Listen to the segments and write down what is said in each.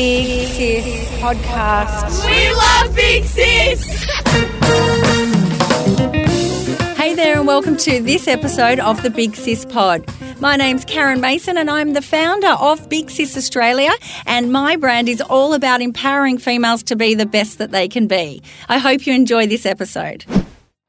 Big Sis Podcast. We love Big Sis! Hey there and welcome to this episode of the Big Sis Pod. My name's Karen Mason and I'm the founder of Big Sis Australia, and my brand is all about empowering females to be the best that they can be. I hope you enjoy this episode.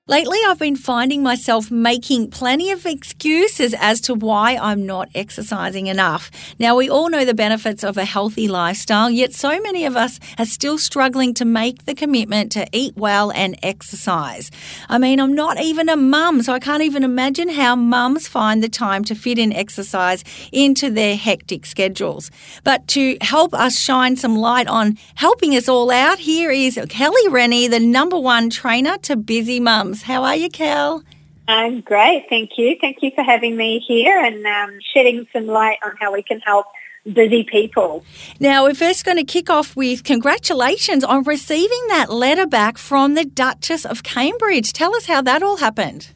Lately, I've been finding myself making plenty of excuses as to why I'm not exercising enough. Now, we all know the benefits of a healthy lifestyle, yet so many of us are still struggling to make the commitment to eat well and exercise. I mean, I'm not even a mum, so I can't even imagine how mums find the time to fit in exercise into their hectic schedules. But to help us shine some light on helping us all out, here is Kelly Rennie, the #1 trainer to busy mums. How are you, Kel? I'm great, thank you. Thank you for having me here and shedding some light on how we can help busy people. Now, we're first going to kick off with congratulations on receiving that letter back from the Duchess of Cambridge. Tell us how that all happened.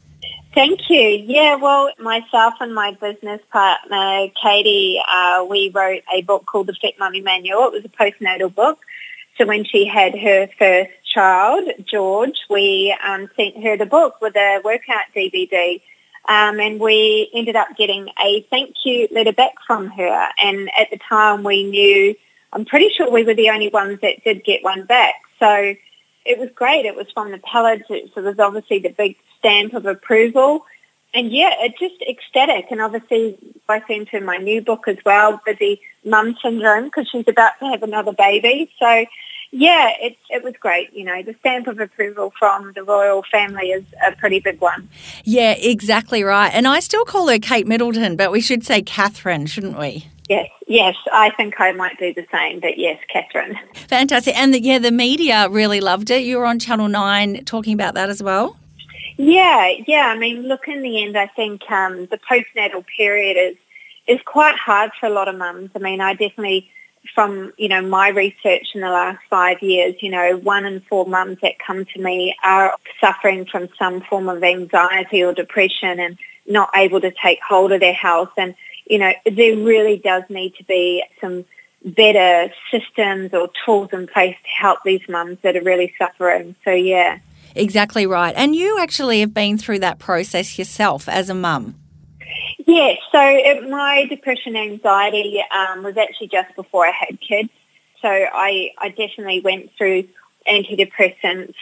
Thank you. Yeah, well, myself and my business partner, Katie, we wrote a book called The Fit Mummy Manual. It was a postnatal book. So when she had her first child, George, we sent her the book with a workout DVD, and we ended up getting a thank you letter back from her. And at the time we knew, I'm pretty sure we were the only ones that did get one back. So it was great. It was from the palace. It was obviously the big stamp of approval. And yeah, it's just ecstatic. And obviously I sent her my new book as well, Busy Mum Syndrome, because she's about to have another baby. So yeah, it was great. You know, the stamp of approval from the royal family is a pretty big one. Yeah, exactly right. And I still call her Kate Middleton, but we should say Catherine, shouldn't we? Yes, I think I might do the same, but yes, Catherine. Fantastic. And the media really loved it. You were on Channel 9 talking about that as well? Yeah. I mean, look, in the end, I think the postnatal period is quite hard for a lot of mums. I mean, I definitely, from, you know, my research in the last 5 years, you know, 1 in 4 mums that come to me are suffering from some form of anxiety or depression and not able to take hold of their health. And, you know, there really does need to be some better systems or tools in place to help these mums that are really suffering. So, yeah. Exactly right. And you actually have been through that process yourself as a mum. Yes. So my depression anxiety was actually just before I had kids. So I definitely went through antidepressants,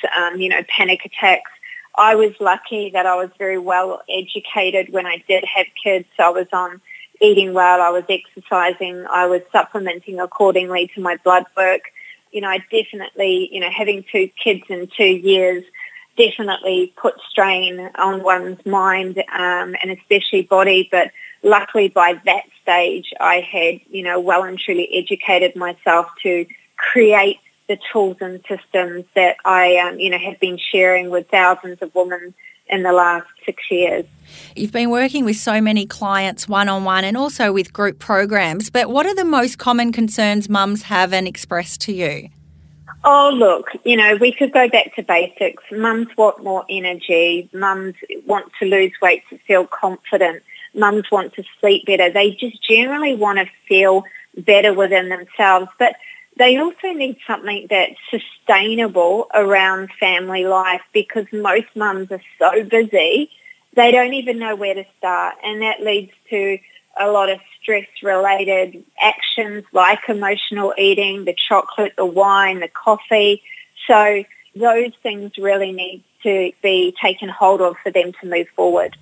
panic attacks. I was lucky that I was very well educated when I did have kids. So I was on eating well, I was exercising, I was supplementing accordingly to my blood work. You know, I definitely, you know, having 2 kids in 2 years definitely put strain on one's mind and especially body. But luckily by that stage I had, you know, well and truly educated myself to create the tools and systems that I, have been sharing with thousands of women in the last 6 years. You've been working with so many clients one-on-one and also with group programs, but what are the most common concerns mums have and express to you? Oh, look, you know, we could go back to basics. Mums want more energy. Mums want to lose weight to feel confident. Mums want to sleep better. They just generally want to feel better within themselves, but they also need something that's sustainable around family life, because most mums are so busy they don't even know where to start, and that leads to a lot of stress-related actions like emotional eating, the chocolate, the wine, the coffee. So those things really need to be taken hold of for them to move forward.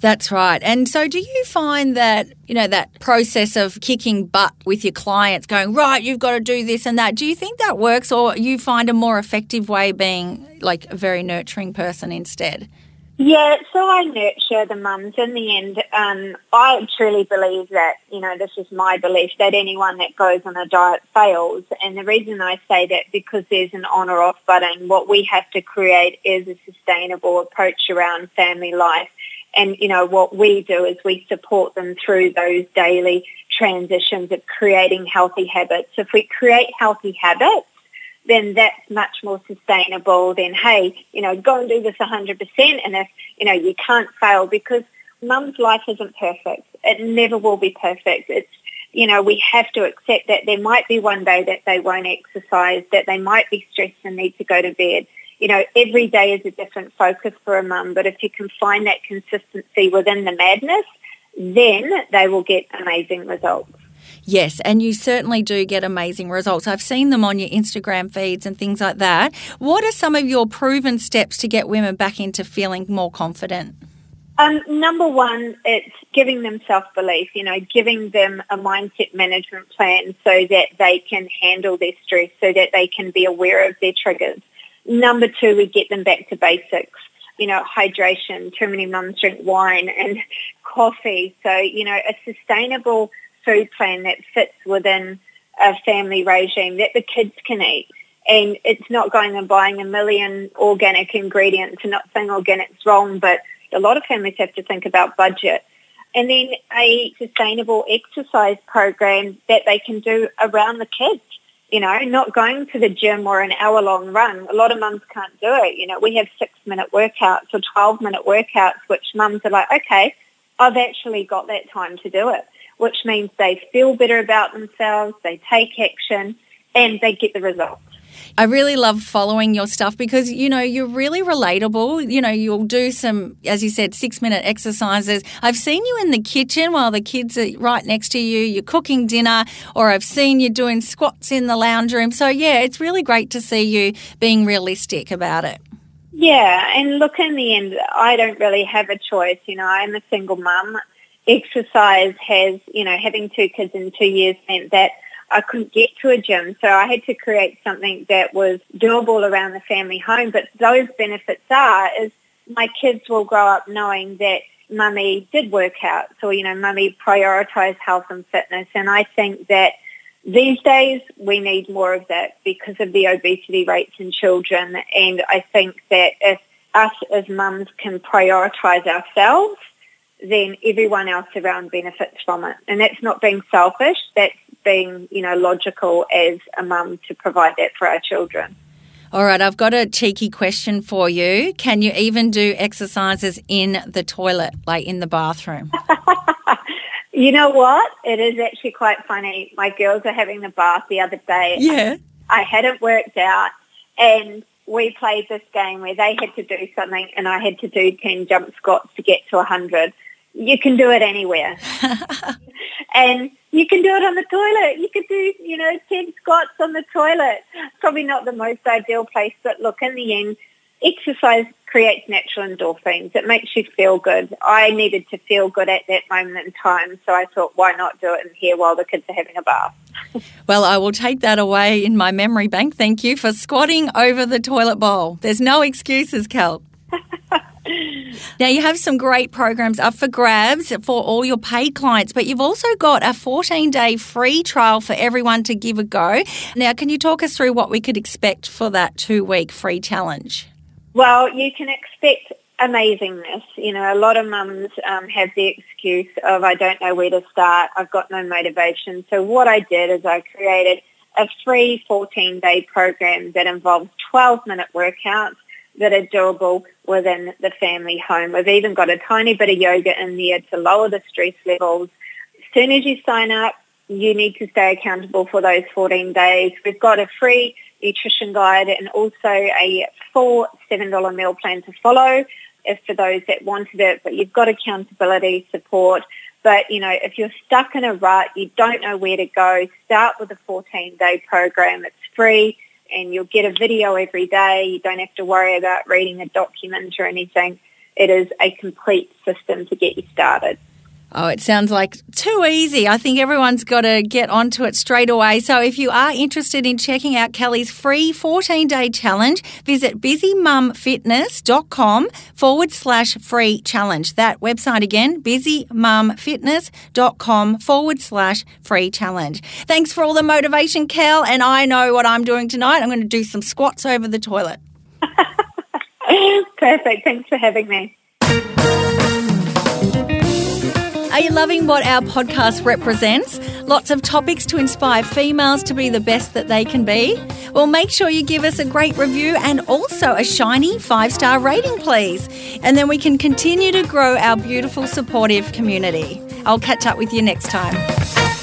That's right. And so do you find that, you know, that process of kicking butt with your clients going, right, you've got to do this and that, do you think that works, or you find a more effective way being like a very nurturing person instead? Yeah, so I nurture the mums in the end. I truly believe that, you know, this is my belief, that anyone that goes on a diet fails. And the reason I say that, because there's an on or off button. What we have to create is a sustainable approach around family life. And, you know, what we do is we support them through those daily transitions of creating healthy habits. If we create healthy habits, then that's much more sustainable than, hey, you know, go and do this 100%, and if, you know, you can't fail, because mum's life isn't perfect. It never will be perfect. It's, you know, we have to accept that there might be one day that they won't exercise, that they might be stressed and need to go to bed. You know, every day is a different focus for a mum, but if you can find that consistency within the madness, then they will get amazing results. Yes, and you certainly do get amazing results. I've seen them on your Instagram feeds and things like that. What are some of your proven steps to get women back into feeling more confident? Number one, it's giving them self-belief, you know, giving them a mindset management plan so that they can handle their stress, so that they can be aware of their triggers. Number two, we get them back to basics. You know, hydration. Too many mums drink wine and coffee. So, you know, a sustainable food plan that fits within a family regime that the kids can eat. And it's not going and buying a million organic ingredients, and not saying organic's wrong, but a lot of families have to think about budget. And then a sustainable exercise program that they can do around the kids. You know, not going to the gym or an hour-long run. A lot of mums can't do it. You know, we have 6-minute workouts or 12-minute workouts, which mums are like, okay, I've actually got that time to do it, which means they feel better about themselves, they take action, and they get the results. I really love following your stuff because, you know, you're really relatable. You know, you'll do some, as you said, 6-minute exercises. I've seen you in the kitchen while the kids are right next to you. You're cooking dinner, or I've seen you doing squats in the lounge room. So, yeah, it's really great to see you being realistic about it. Yeah, and look, in the end, I don't really have a choice. You know, I'm a single mum. Exercise has, you know, having 2 kids in 2 years meant that I couldn't get to a gym, so I had to create something that was doable around the family home. But those benefits are, is my kids will grow up knowing that mummy did work out, so, you know, mummy prioritised health and fitness. And I think that these days we need more of that because of the obesity rates in children. And I think that if us as mums can prioritise ourselves, then everyone else around benefits from it. And that's not being selfish, that's being, you know, logical as a mum to provide that for our children. All right, I've got a cheeky question for you. Can you even do exercises in the toilet, like in the bathroom? You know what? It is actually quite funny. My girls are having the bath the other day. Yeah. I hadn't worked out, and we played this game where they had to do something and I had to do 10 jump squats to get to 100. You can do it anywhere. And you can do it on the toilet. You could do, you know, 10 squats on the toilet. Probably not the most ideal place, but look, in the end, exercise creates natural endorphins. It makes you feel good. I needed to feel good at that moment in time, so I thought, why not do it in here while the kids are having a bath? Well, I will take that away in my memory bank. Thank you for squatting over the toilet bowl. There's no excuses, Kel. Now, you have some great programs up for grabs for all your paid clients, but you've also got a 14-day free trial for everyone to give a go. Now, can you talk us through what we could expect for that 2-week free challenge? Well, you can expect amazingness. You know, a lot of mums have the excuse of, I don't know where to start, I've got no motivation. So what I did is I created a free 14-day program that involves 12-minute workouts that are doable within the family home. We've even got a tiny bit of yoga in there to lower the stress levels. As soon as you sign up, you need to stay accountable for those 14 days. We've got a free nutrition guide and also a full $7 meal plan to follow if for those that wanted it, but you've got accountability support. But, you know, if you're stuck in a rut, you don't know where to go, start with a 14-day program. It's free and you'll get a video every day. You don't have to worry about reading a document or anything. It is a complete system to get you started. Oh, it sounds like too easy. I think everyone's got to get onto it straight away. So if you are interested in checking out Kelly's free 14-day challenge, visit BusyMumFitness.com/free challenge. That website again, BusyMumFitness.com/free challenge. Thanks for all the motivation, Kel, and I know what I'm doing tonight. I'm going to do some squats over the toilet. Perfect. Thanks for having me. Are you loving what our podcast represents? Lots of topics to inspire females to be the best that they can be? Well, make sure you give us a great review and also a shiny 5-star rating, please. And then we can continue to grow our beautiful, supportive community. I'll catch up with you next time.